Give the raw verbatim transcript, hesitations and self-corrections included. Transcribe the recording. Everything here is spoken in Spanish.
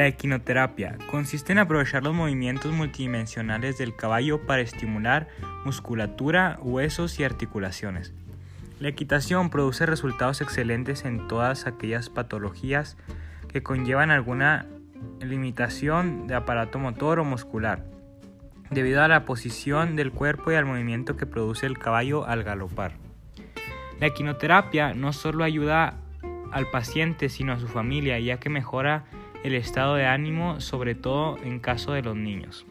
La equinoterapia consiste en aprovechar los movimientos multidimensionales del caballo para estimular musculatura, huesos y articulaciones. La equitación produce resultados excelentes en todas aquellas patologías que conllevan alguna limitación de aparato motor o muscular, debido a la posición del cuerpo y al movimiento que produce el caballo al galopar. La equinoterapia no solo ayuda al paciente, sino a su familia, ya que mejora el estado de ánimo, sobre todo en caso de los niños.